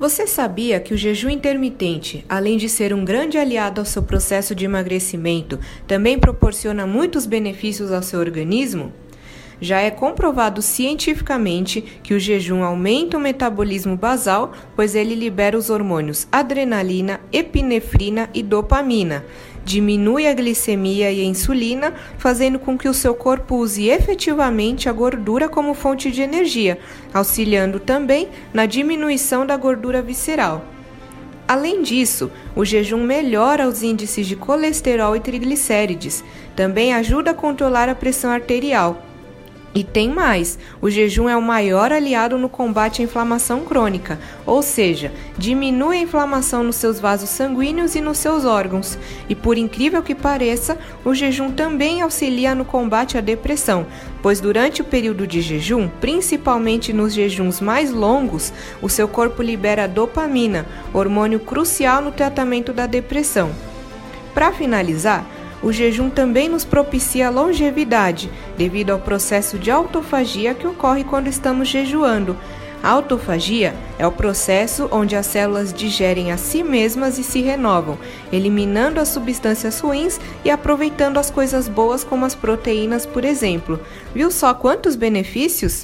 Você sabia que o jejum intermitente, além de ser um grande aliado ao seu processo de emagrecimento, também proporciona muitos benefícios ao seu organismo? Já é comprovado cientificamente que o jejum aumenta o metabolismo basal, pois ele libera os hormônios adrenalina, epinefrina e dopamina, diminui a glicemia e a insulina, fazendo com que o seu corpo use efetivamente a gordura como fonte de energia, auxiliando também na diminuição da gordura visceral. Além disso, o jejum melhora os índices de colesterol e triglicérides, também ajuda a controlar a pressão arterial. E tem mais, o jejum é o maior aliado no combate à inflamação crônica, ou seja, diminui a inflamação nos seus vasos sanguíneos e nos seus órgãos. E por incrível que pareça, o jejum também auxilia no combate à depressão, pois durante o período de jejum, principalmente nos jejuns mais longos, o seu corpo libera dopamina, hormônio crucial no tratamento da depressão. Para finalizar, o jejum também nos propicia longevidade, devido ao processo de autofagia que ocorre quando estamos jejuando. A autofagia é o processo onde as células digerem a si mesmas e se renovam, eliminando as substâncias ruins e aproveitando as coisas boas como as proteínas, por exemplo. Viu só quantos benefícios?